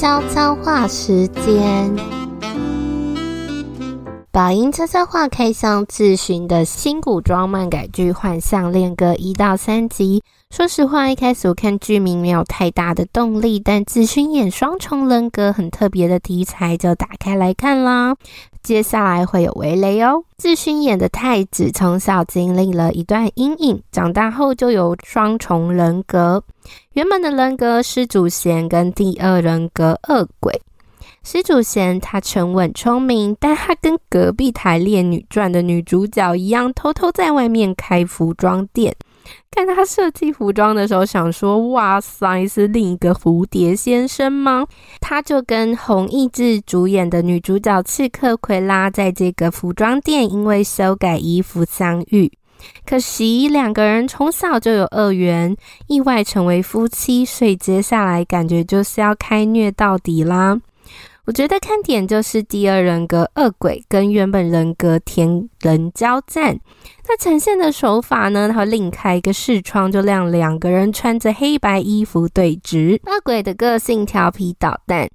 悄悄话时间，宝音悄悄话开箱自寻的新古装漫改剧《幻象恋歌》1到3集。说实话，一开始我看剧名没有太大的动力，但自寻演双重人格很特别的题材，就打开来看啦。接下来会有微雷哦。自寻演的太子从小经历了一段阴影，长大后就有双重人格。原本的人格施主贤跟第二人格恶鬼。施主贤他沉稳聪明，但他跟隔壁台烈女传的女主角一样，偷偷在外面开服装店。看他设计服装的时候想说，哇塞，是另一个蝴蝶先生吗？他就跟洪义智主演的女主角刺客奎拉在这个服装店因为修改衣服相遇，可惜两个人从小就有恶缘，意外成为夫妻，所以接下来感觉就是要开虐到底啦。我觉得看点就是第二人格恶鬼跟原本人格天人交战，那呈现的手法呢，它会另开一个视窗，就让两个人穿着黑白衣服对峙。恶鬼的个性调皮捣蛋，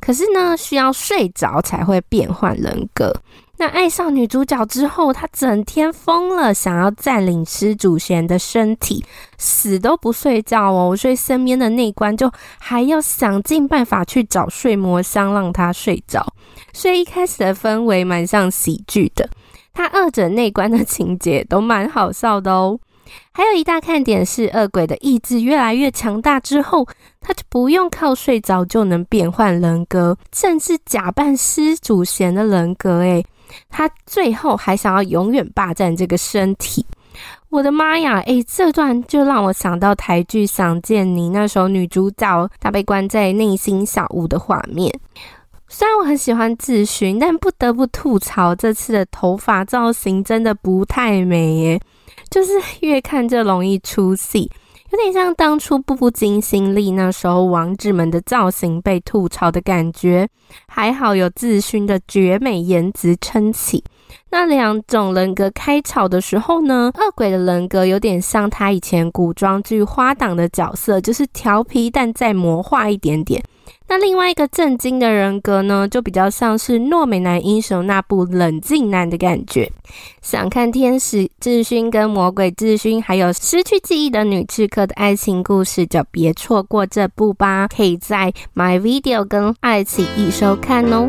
可是呢需要睡着才会变换人格。那爱上女主角之后，他整天疯了，想要占领施主贤的身体，死都不睡觉哦，所以身边的内官就还要想尽办法去找睡魔香让他睡着，所以一开始的氛围蛮像喜剧的，他恶整内官的情节都蛮好笑的哦。还有一大看点是恶鬼的意志越来越强大之后，他就不用靠睡着就能变换人格，甚至假扮施主贤的人格耶，他最后还想要永远霸占这个身体。我的妈呀，这段就让我想到台剧《想见你》，那时候女主角她被关在内心小屋的画面。虽然我很喜欢自寻，但不得不吐槽这次的头发造型真的不太美耶，就是越看就容易出戏，有点像当初《步步惊心》里那时候王志们的造型被吐槽的感觉，还好有自勋的绝美颜值撑起。那两种人格开吵的时候呢，恶鬼的人格有点像他以前古装剧花党的角色，就是调皮但再魔化一点点。那另外一个正经的人格呢，就比较像是诺美男英雄那部冷静男的感觉。想看天使智勋跟魔鬼智勋还有失去记忆的女刺客的爱情故事，就别错过这部吧，可以在 My Video 跟爱奇艺收看哦。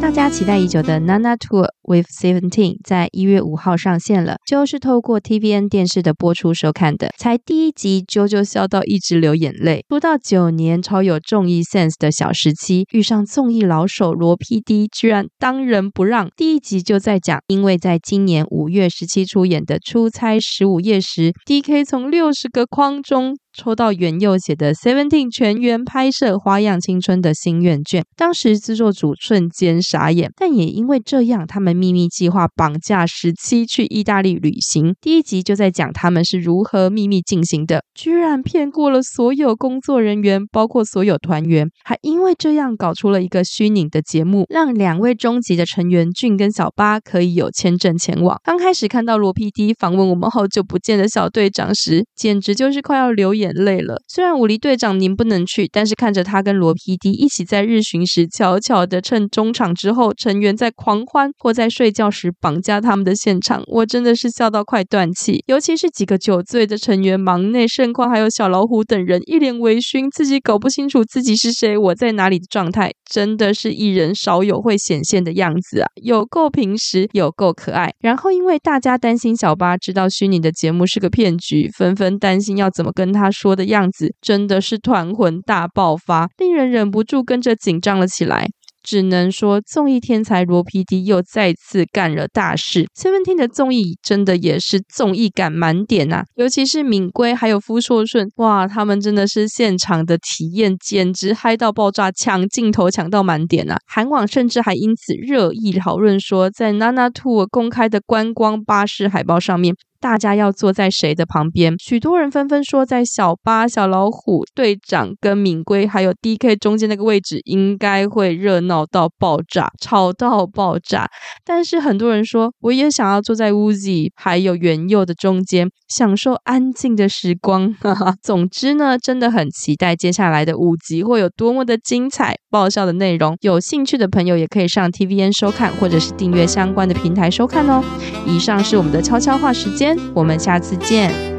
大家期待已久的 Nana Tour with Seventeen 在1月5号上线了，就是透过 TVN 电视的播出收看的。才第一集就笑到一直流眼泪，出道9年超有综艺 sense 的小时期，遇上综艺老手罗 PD 居然当仁不让，第一集就在讲因为在今年5月17出演的出差15夜时， DK 从60个框中抽到原佑写的 Seventeen 全员拍摄花样青春的心愿卷，当时制作组瞬间傻眼，但也因为这样，他们秘密计划绑架17去意大利旅行。第一集就在讲他们是如何秘密进行的，居然骗过了所有工作人员，包括所有团员，还因为这样搞出了一个虚拟的节目，让2位终极的成员俊跟小巴可以有签证前往。刚开始看到罗 PD 访问我们好久不见的小队长时，简直就是快要流眼泪了。虽然武力队长您不能去，但是看着他跟罗 PD 一起在日巡时悄悄的趁中场之后成员在狂欢或在睡觉时绑架他们的现场，我真的是笑到快断气。尤其是几个酒醉的成员忙内盛况还有小老虎等人一脸微醺，自己搞不清楚自己是谁我在哪里的状态，真的是艺人少有会显现的样子啊，有够平时有够可爱。然后因为大家担心小巴知道虚拟的节目是个骗局，纷纷担心要怎么跟他说的样子，真的是团魂大爆发，令人忍不住跟着紧张了起来。只能说综艺天才罗 PD 又再次干了大事， Seventeen 的综艺真的也是综艺感满点啊，尤其是敏圭还有夫硕顺，哇，他们真的是现场的体验简直嗨到爆炸，抢镜头抢到满点啊。韩网甚至还因此热议讨论说，在 Nana Tour 公开的观光巴士海报上面，大家要坐在谁的旁边？许多人纷纷说在小巴、小老虎、队长跟敏圭还有 DK 中间那个位置应该会热闹到爆炸，吵到爆炸。但是很多人说我也想要坐在 Uzi 还有元佑的中间，享受安静的时光总之呢，真的很期待接下来的五集会有多么的精彩爆笑的内容。有兴趣的朋友也可以上 TVN 收看，或者是订阅相关的平台收看哦。以上是我们的悄悄话时间，我们下次见。